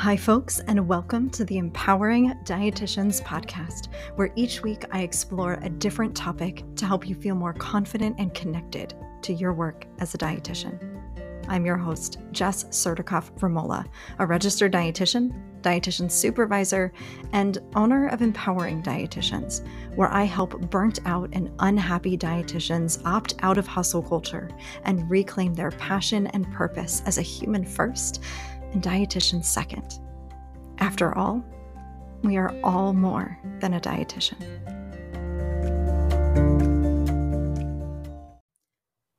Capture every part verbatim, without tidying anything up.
Hi folks, and welcome to the Empowering Dietitians podcast, where each week I explore a different topic to help you feel more confident and connected to your work as a dietitian. I'm your host, Jess Sertikoff-Romola, a registered dietitian, dietitian supervisor, and owner of Empowering Dietitians, where I help burnt out and unhappy dietitians opt out of hustle culture and reclaim their passion and purpose as a human first and dietitian second. After all, we are all more than a dietitian.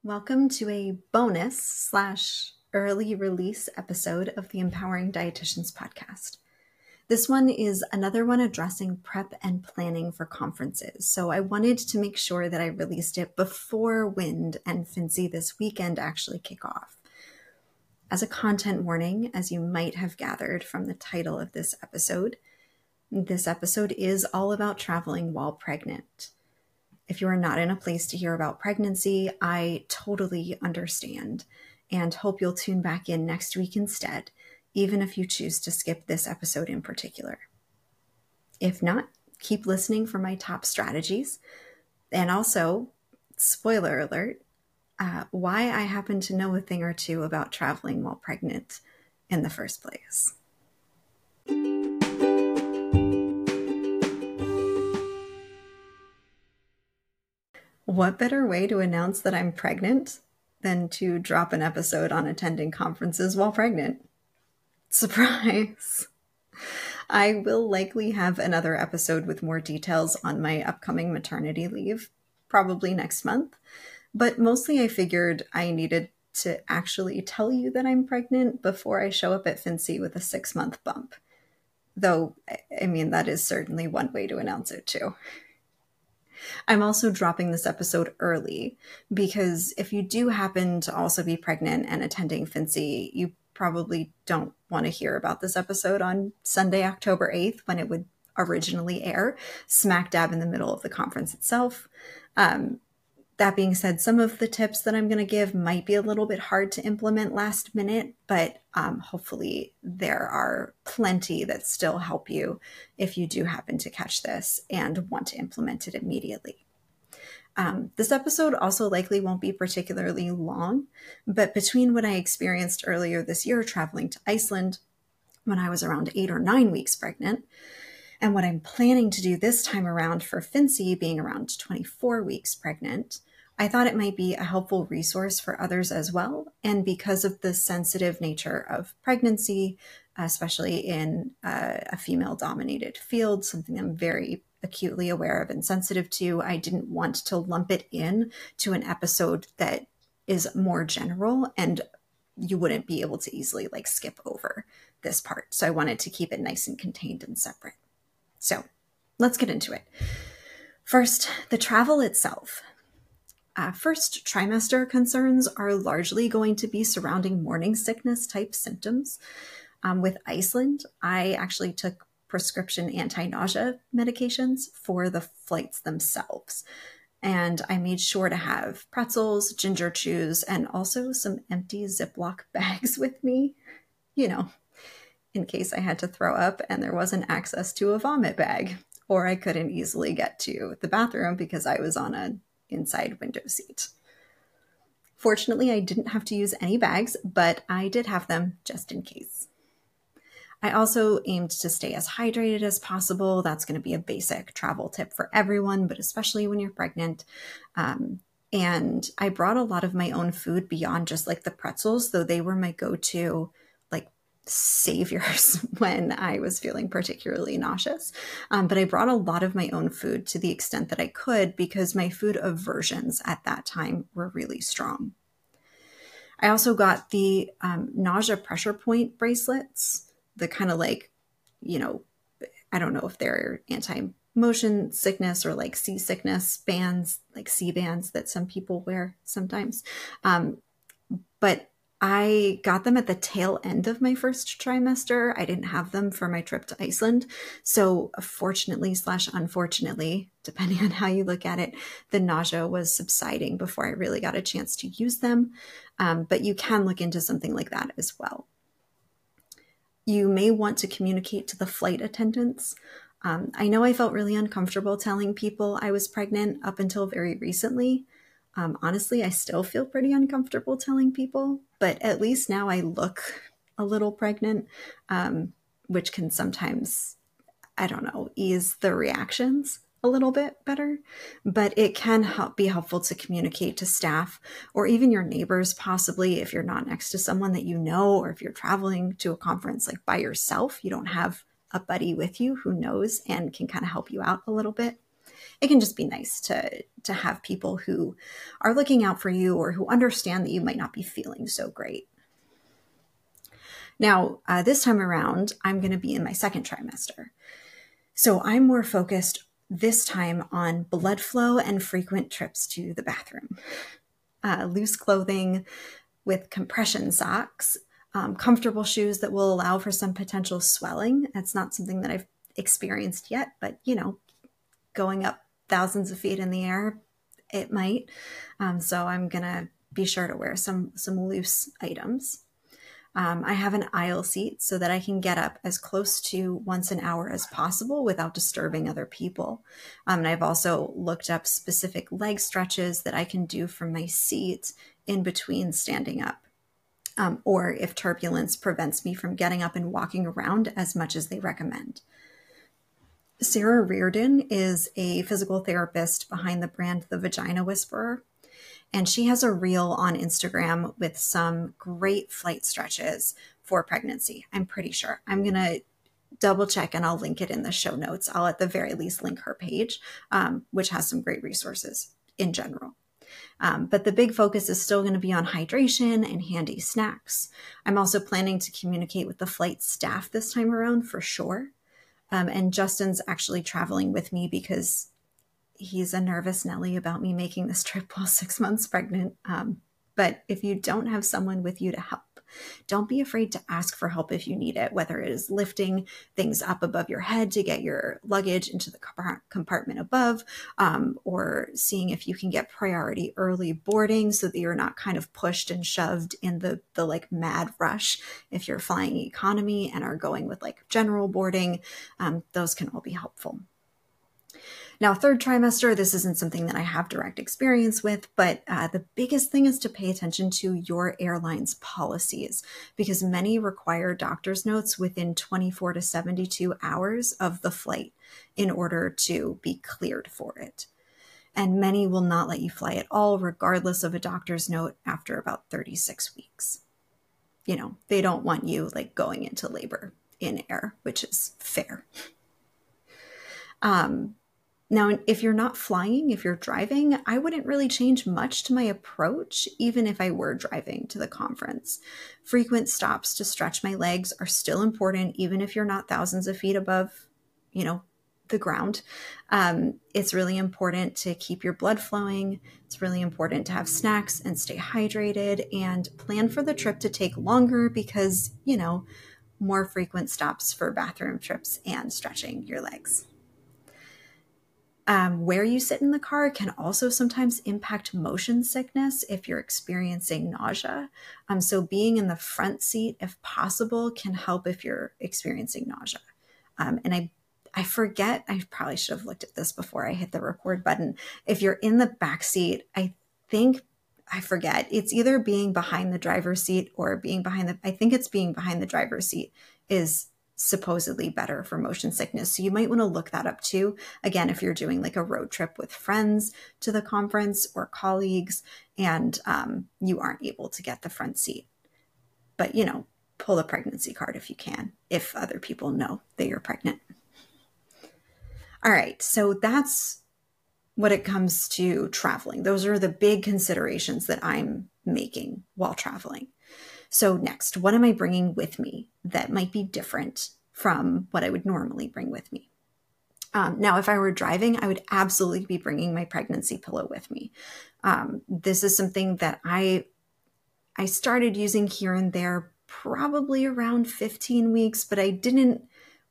Welcome to a bonus slash early release episode of the Empowering Dietitians podcast. This one is another one addressing prep and planning for conferences, so I wanted to make sure that I released it before WIND and F N C E this weekend actually kick off. As a content warning, as you might have gathered from the title of this episode, this episode is all about traveling while pregnant. If you are not in a place to hear about pregnancy, I totally understand and hope you'll tune back in next week instead, even if you choose to skip this episode in particular. If not, keep listening for my top strategies. And also, spoiler alert, Uh, why I happen to know a thing or two about traveling while pregnant in the first place. What better way to announce that I'm pregnant than to drop an episode on attending conferences while pregnant? Surprise! I will likely have another episode with more details on my upcoming maternity leave, probably next month. But mostly I figured I needed to actually tell you that I'm pregnant before I show up at F N C E with a six-month bump. Though, I mean, that is certainly one way to announce it too. I'm also dropping this episode early because if you do happen to also be pregnant and attending F N C E, you probably don't want to hear about this episode on Sunday, October eighth, when it would originally air, smack dab in the middle of the conference itself. Um... That being said, some of the tips that I'm going to give might be a little bit hard to implement last minute, but um, hopefully there are plenty that still help you if you do happen to catch this and want to implement it immediately. Um, this episode also likely won't be particularly long, but between what I experienced earlier this year traveling to Iceland when I was around eight or nine weeks pregnant, and what I'm planning to do this time around for F N C E being around twenty-four weeks pregnant, I thought it might be a helpful resource for others as well. And because of the sensitive nature of pregnancy, especially in uh, a female-dominated field, something I'm very acutely aware of and sensitive to, I didn't want to lump it in to an episode that is more general and you wouldn't be able to easily like skip over this part. So I wanted to keep it nice and contained and separate. So let's get into it. First, the travel itself. Uh, first trimester concerns are largely going to be surrounding morning sickness type symptoms. Um, with Iceland, I actually took prescription anti-nausea medications for the flights themselves. And I made sure to have pretzels, ginger chews, and also some empty Ziploc bags with me, you know, in case I had to throw up and there wasn't access to a vomit bag, or I couldn't easily get to the bathroom because I was on an inside window seat. Fortunately, I didn't have to use any bags, but I did have them just in case. I also aimed to stay as hydrated as possible. That's going to be a basic travel tip for everyone, but especially when you're pregnant. Um, and I brought a lot of my own food beyond just like the pretzels, though they were my go-to saviors when I was feeling particularly nauseous. Um, but I brought a lot of my own food to the extent that I could because my food aversions at that time were really strong. I also got the um, nausea pressure point bracelets, the kind of like, you know, I don't know if they're anti-motion sickness or like seasickness bands, like sea bands that some people wear sometimes. Um, but I got them at the tail end of my first trimester. I didn't have them for my trip to Iceland. So fortunately slash unfortunately, depending on how you look at it, the nausea was subsiding before I really got a chance to use them. Um, but you can look into something like that as well. you may want to communicate to the flight attendants. Um, I know I felt really uncomfortable telling people I was pregnant up until very recently. Um, honestly, I still feel pretty uncomfortable telling people, but at least now I look a little pregnant, um, which can sometimes, I don't know, ease the reactions a little bit better. But it can help be helpful to communicate to staff or even your neighbors, possibly if you're not next to someone that you know, or if you're traveling to a conference like by yourself, you don't have a buddy with you who knows and can kind of help you out a little bit. It can just be nice to to have people who are looking out for you or who understand that you might not be feeling so great. Now, uh, this time around, I'm going to be in my second trimester. So I'm more focused this time on blood flow and frequent trips to the bathroom. Uh, loose clothing with compression socks, um, comfortable shoes that will allow for some potential swelling. That's not something that I've experienced yet, but you know, going up thousands of feet in the air, it might. Um, so I'm going to be sure to wear some, some loose items. Um, I have an aisle seat so that I can get up as close to once an hour as possible without disturbing other people. Um, and I've also looked up specific leg stretches that I can do from my seat in between standing up. Um, or if turbulence prevents me from getting up and walking around as much as they recommend. Sarah Reardon is a physical therapist behind the brand The Vagina Whisperer, and she has a reel on Instagram with some great flight stretches for pregnancy, I'm pretty sure. I'm going to double check and I'll link it in the show notes. I'll at the very least link her page, um, which has some great resources in general. Um, but the big focus is still going to be on hydration and handy snacks. I'm also planning to communicate with the flight staff this time around for sure. Um, and Justin's actually traveling with me because he's a nervous Nelly about me making this trip while six months pregnant. Um, but if you don't have someone with you to help, don't be afraid to ask for help if you need it, whether it is lifting things up above your head to get your luggage into the compartment above, um, or seeing if you can get priority early boarding so that you're not kind of pushed and shoved in the, the like mad rush. If you're flying economy and are going with like general boarding, um, those can all be helpful. Now, third trimester, this isn't something that I have direct experience with, but uh, the biggest thing is to pay attention to your airline's policies, because many require doctor's notes within twenty-four to seventy-two hours of the flight in order to be cleared for it. And many will not let you fly at all, regardless of a doctor's note after about thirty-six weeks. You know, they don't want you like going into labor in air, which is fair. Um, Now, if you're not flying, if you're driving, I wouldn't really change much to my approach, even if I were driving to the conference. Frequent stops to stretch my legs are still important, even if you're not thousands of feet above, you know, the ground. Um, it's really important to keep your blood flowing. It's really important to have snacks and stay hydrated and plan for the trip to take longer because, you know, more frequent stops for bathroom trips and stretching your legs. Um, where you sit in the car can also sometimes impact motion sickness if you're experiencing nausea. Um, so being in the front seat, if possible, can help if you're experiencing nausea. Um, and I, I forget, I probably should have looked at this before I hit the record button. If you're in the back seat, I think, I forget, it's either being behind the driver's seat or being behind the, I think it's being behind the driver's seat is supposedly better for motion sickness. So you might want to look that up too. Again, if you're doing like a road trip with friends to the conference or colleagues and um, you aren't able to get the front seat, but you know, pull a pregnancy card if you can, if other people know that you're pregnant. All right. So that's what it comes to traveling. Those are the big considerations that I'm making while traveling. So next, what am I bringing with me that might be different from what I would normally bring with me? Um, now, if I were driving, I would absolutely be bringing my pregnancy pillow with me. Um, this is something that I, I started using here and there probably around fifteen weeks, but I didn't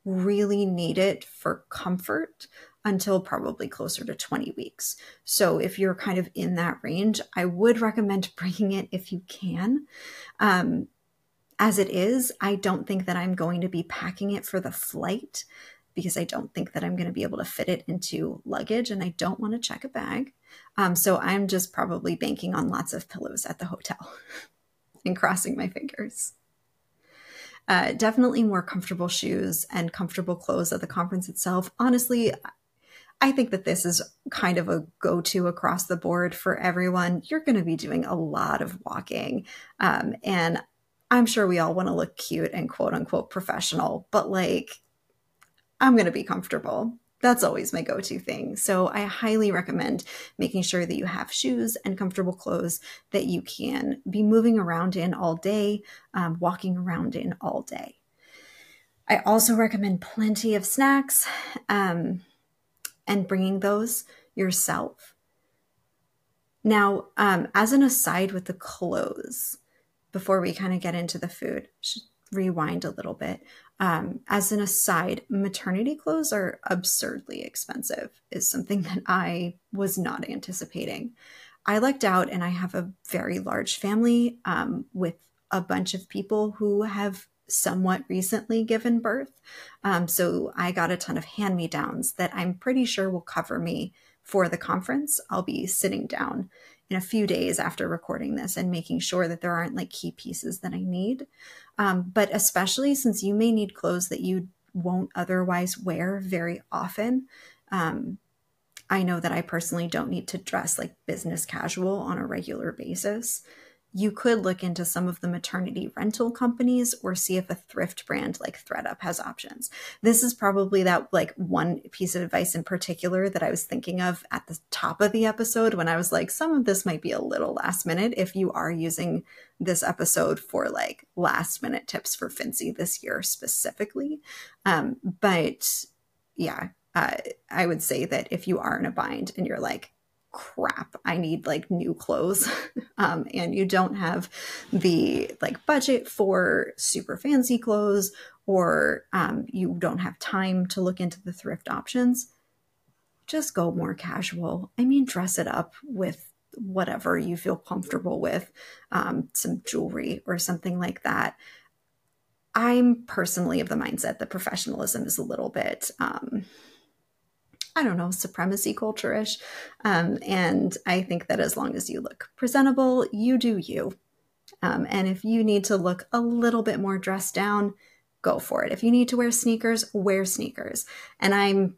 really need it for comfort until probably closer to twenty weeks. So if you're kind of in that range, I would recommend bringing it if you can. Um, As it is, I don't think that I'm going to be packing it for the flight because I don't think that I'm going to be able to fit it into luggage, and I don't want to check a bag. Um, so I'm just probably banking on lots of pillows at the hotel and crossing my fingers. Uh, definitely more comfortable shoes and comfortable clothes at the conference itself. Honestly, I think that this is kind of a go-to across the board for everyone. You're going to be doing a lot of walking, um, and I'm sure we all want to look cute and quote unquote professional, but like, I'm going to be comfortable. That's always my go-to thing. So I highly recommend making sure that you have shoes and comfortable clothes that you can be moving around in all day, um, walking around in all day. I also recommend plenty of snacks, um, and bringing those yourself. Now, um, as an aside with the clothes, before we kind of get into the food, should rewind a little bit. Um, as an aside, maternity clothes are absurdly expensive, is something that I was not anticipating. I lucked out, and I have a very large family um, with a bunch of people who have somewhat recently given birth. Um, so I got a ton of hand-me-downs that I'm pretty sure will cover me for the conference. I'll be sitting down in a few days after recording this and making sure that there aren't like key pieces that I need. Um, but especially since you may need clothes that you won't otherwise wear very often. Um, I know that I personally don't need to dress like business casual on a regular basis. You could look into some of the maternity rental companies or see if a thrift brand like ThredUp has options. This is probably that like one piece of advice in particular that I was thinking of at the top of the episode when I was like, some of this might be a little last minute if you are using this episode for like last minute tips for F N C E this year specifically. Um, but yeah, uh, I would say that if you are in a bind and you're like, crap, I need like new clothes um, and you don't have the like budget for super fancy clothes, or um, you don't have time to look into the thrift options, just go more casual. I mean, dress it up with whatever you feel comfortable with, um, some jewelry or something like that. I'm personally of the mindset that professionalism is a little bit, um, I don't know, supremacy culture-ish. Um, and I think that as long as you look presentable, you do you. Um, and if you need to look a little bit more dressed down, go for it. If you need to wear sneakers, wear sneakers. And I'm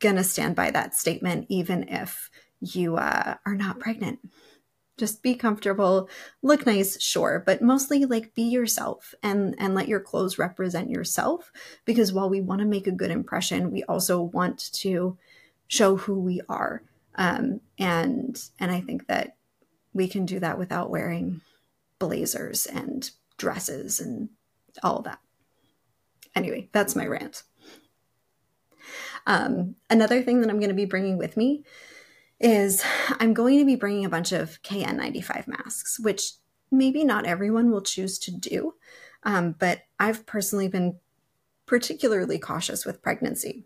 going to stand by that statement, even if you uh, are not pregnant. Just be comfortable, look nice, sure, but mostly like be yourself and, and let your clothes represent yourself, because while we want to make a good impression, we also want to show who we are. Um, and, and I think that we can do that without wearing blazers and dresses and all that. Anyway, that's my rant. Um, another thing that I'm going to be bringing with me is I'm going to be bringing a bunch of K N ninety-five masks, which maybe not everyone will choose to do, um, but I've personally been particularly cautious with pregnancy,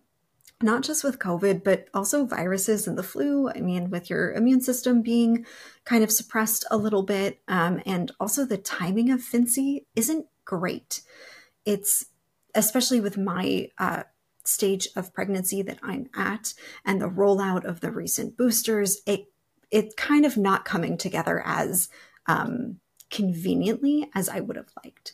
not just with COVID, but also viruses and the flu. I mean, with your immune system being kind of suppressed a little bit, um, and also the timing of F N C E isn't great. It's especially with my uh, stage of pregnancy that I'm at and the rollout of the recent boosters, it it kind of not coming together as um, conveniently as I would have liked.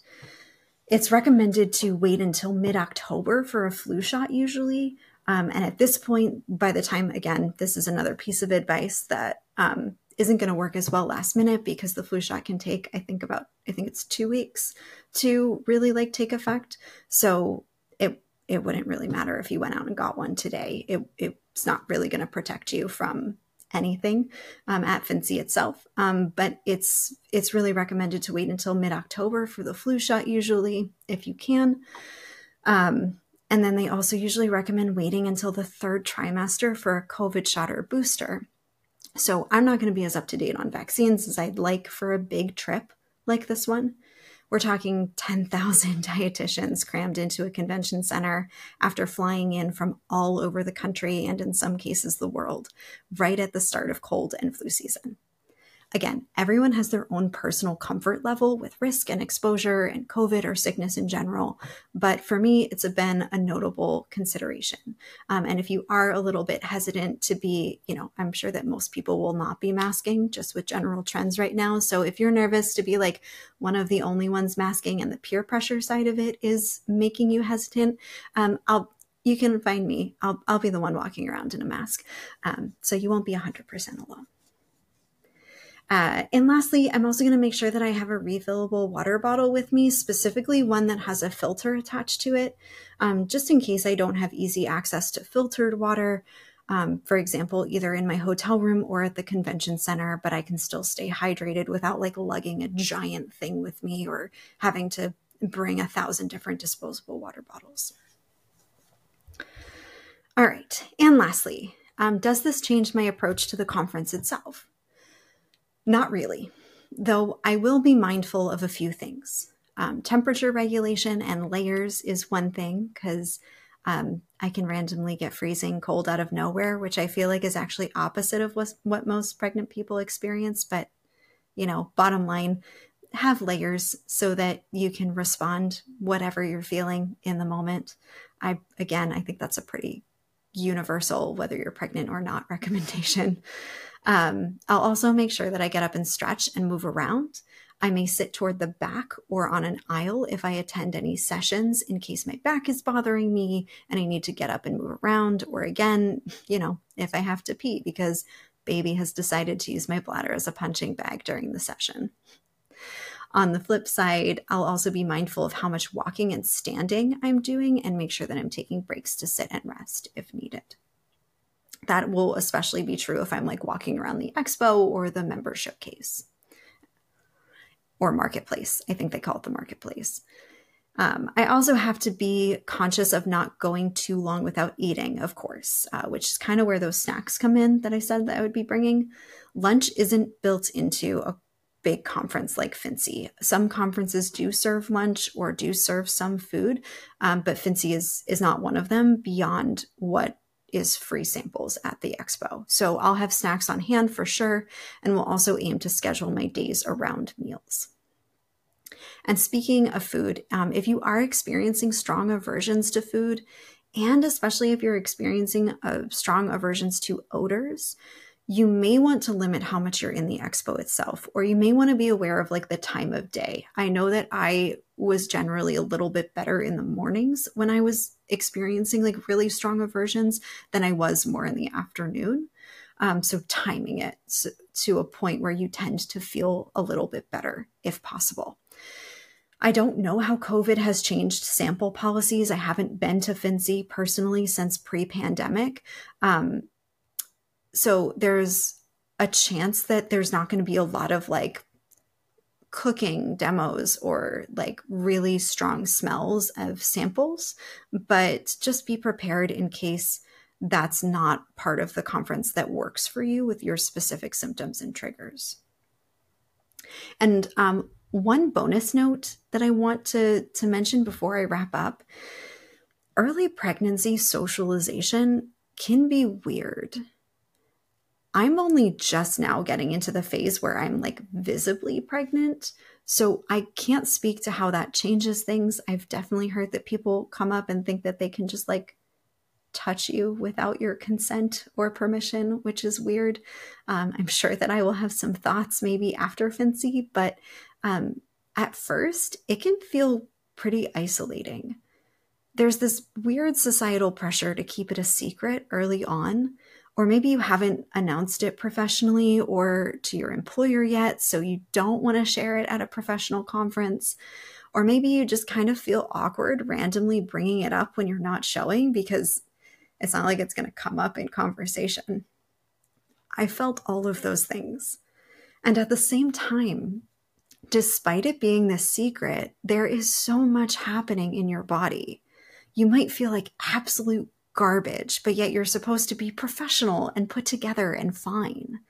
It's recommended to wait until mid-October for a flu shot usually. Um, and at this point, by the time, again, this is another piece of advice that um, isn't going to work as well last minute, because the flu shot can take, I think about, I think it's two weeks to really like take effect. So it It wouldn't really matter if you went out and got one today. It, it's not really going to protect you from anything um, at F N C E itself. Um, but it's it's really recommended to wait until mid-October for the flu shot usually, if you can. Um, and then they also usually recommend waiting until the third trimester for a COVID shot or booster. So I'm not going to be as up to date on vaccines as I'd like for a big trip like this one. We're talking ten thousand dietitians crammed into a convention center after flying in from all over the country and in some cases the world, right at the start of cold and flu season. Again, everyone has their own personal comfort level with risk and exposure and COVID or sickness in general. But for me, it's been a notable consideration. Um, and if you are a little bit hesitant to be, you know, I'm sure that most people will not be masking just with general trends right now. So if you're nervous to be like one of the only ones masking and the peer pressure side of it is making you hesitant, um, I'll you can find me. I'll, I'll be the one walking around in a mask. Um, so you won't be one hundred percent alone. Uh, and lastly, I'm also going to make sure that I have a refillable water bottle with me, specifically one that has a filter attached to it, um, just in case I don't have easy access to filtered water, um, for example, either in my hotel room or at the convention center, but I can still stay hydrated without like lugging a giant thing with me or having to bring a thousand different disposable water bottles. All right. And lastly, um, does this change my approach to the conference itself? Not really, though I will be mindful of a few things. Um, temperature regulation and layers is one thing, because um, I can randomly get freezing cold out of nowhere, which I feel like is actually opposite of what, what most pregnant people experience. But, you know, bottom line, have layers so that you can respond whatever you're feeling in the moment. I, again, I think that's a pretty universal, whether you're pregnant or not, recommendation. Um, I'll also make sure that I get up and stretch and move around. I may sit toward the back or on an aisle if I attend any sessions in case my back is bothering me and I need to get up and move around. Or again, you know, if I have to pee because baby has decided to use my bladder as a punching bag during the session. On the flip side, I'll also be mindful of how much walking and standing I'm doing and make sure that I'm taking breaks to sit and rest if needed. That will especially be true if I'm like walking around the expo or the member showcase or marketplace. I think they call it the marketplace. Um, I also have to be conscious of not going too long without eating, of course, uh, which is kind of where those snacks come in that I said that I would be bringing. Lunch isn't built into a big conference like F N C E. Some conferences do serve lunch or do serve some food, um, but F N C E is, is not one of them beyond what is free samples at the expo. So I'll have snacks on hand for sure, and will also aim to schedule my days around meals. And speaking of food, um, if you are experiencing strong aversions to food, and especially if you're experiencing uh, strong aversions to odors, you may want to limit how much you're in the expo itself, or you may want to be aware of like the time of day. I know that I was generally a little bit better in the mornings when I was experiencing like really strong aversions than I was more in the afternoon. Um, so timing it to a point where you tend to feel a little bit better if possible. I don't know how COVID has changed sample policies. I haven't been to F N C E personally since pre-pandemic. Um, So there's a chance that there's not going to be a lot of like cooking demos or like really strong smells of samples, but just be prepared in case that's not part of the conference that works for you with your specific symptoms and triggers. And um, one bonus note that I want to, to mention before I wrap up, early pregnancy socialization can be weird. I'm only just now getting into the phase where I'm like visibly pregnant, so I can't speak to how that changes things. I've definitely heard that people come up and think that they can just like touch you without your consent or permission, which is weird. Um, I'm sure that I will have some thoughts maybe after F N C E, but um, at first it can feel pretty isolating. There's this weird societal pressure to keep it a secret early on. Or maybe you haven't announced it professionally or to your employer yet, so you don't want to share it at a professional conference. Or maybe you just kind of feel awkward randomly bringing it up when you're not showing because it's not like it's going to come up in conversation. I felt all of those things. And at the same time, despite it being this secret, there is so much happening in your body. You might feel like absolute garbage, but yet you're supposed to be professional and put together and fine.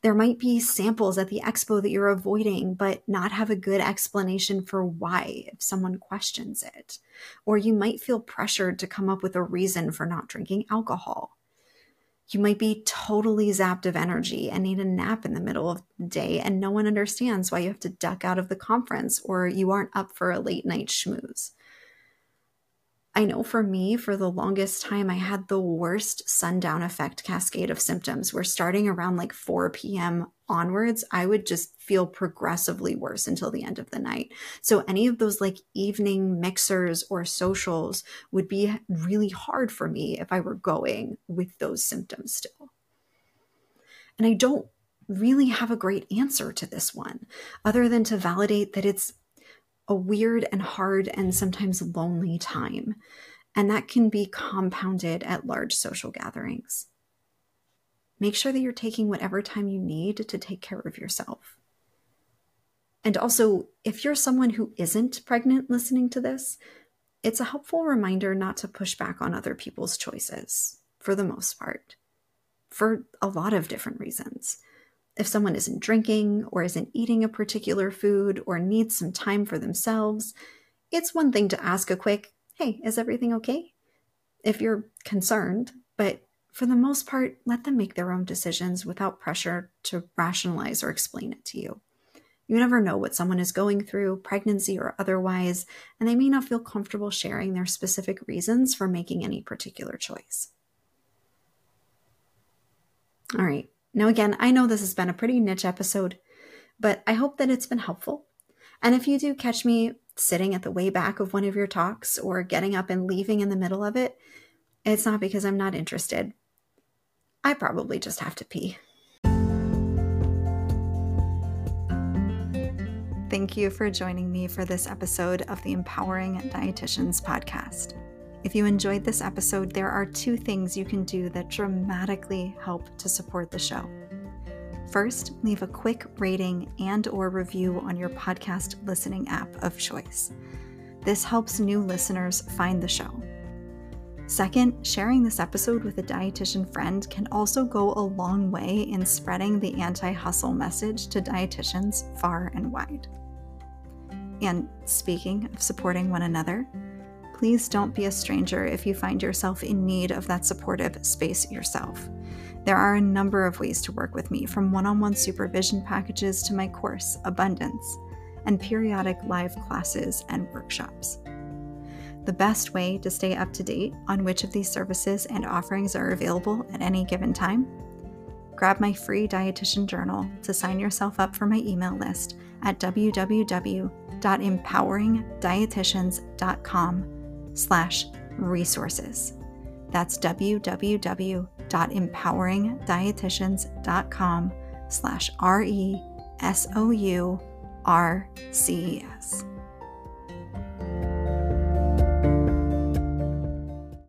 There might be samples at the expo that you're avoiding, but not have a good explanation for why if someone questions it. Or you might feel pressured to come up with a reason for not drinking alcohol. You might be totally zapped of energy and need a nap in the middle of the day, and no one understands why you have to duck out of the conference or you aren't up for a late night schmooze. I know for me, for the longest time, I had the worst sundown effect cascade of symptoms where starting around like four p.m. onwards, I would just feel progressively worse until the end of the night. So any of those like evening mixers or socials would be really hard for me if I were going with those symptoms still. And I don't really have a great answer to this one, other than to validate that it's a weird and hard and sometimes lonely time. And that can be compounded at large social gatherings. Make sure that you're taking whatever time you need to take care of yourself. And also, if you're someone who isn't pregnant listening to this, it's a helpful reminder not to push back on other people's choices, for the most part, for a lot of different reasons. If someone isn't drinking or isn't eating a particular food or needs some time for themselves, it's one thing to ask a quick, hey, is everything okay? If you're concerned, but for the most part, let them make their own decisions without pressure to rationalize or explain it to you. You never know what someone is going through, pregnancy or otherwise, and they may not feel comfortable sharing their specific reasons for making any particular choice. All right. Now, again, I know this has been a pretty niche episode, but I hope that it's been helpful. And if you do catch me sitting at the way back of one of your talks or getting up and leaving in the middle of it, it's not because I'm not interested. I probably just have to pee. Thank you for joining me for this episode of the Empowering Dietitians podcast. If you enjoyed this episode, there are two things you can do that dramatically help to support the show. First, leave a quick rating and or review on your podcast listening app of choice. This helps new listeners find the show. Second, sharing this episode with a dietitian friend can also go a long way in spreading the anti-hustle message to dietitians far and wide. And speaking of supporting one another, please don't be a stranger if you find yourself in need of that supportive space yourself. There are a number of ways to work with me, from one-on-one supervision packages to my course, Abundance, and periodic live classes and workshops. The best way to stay up to date on which of these services and offerings are available at any given time? Grab my free dietitian journal to sign yourself up for my email list at w w w dot empowering dietitians dot com. slash resources. That's w w w dot empowering dietitians dot com slash R E S O U R C E S.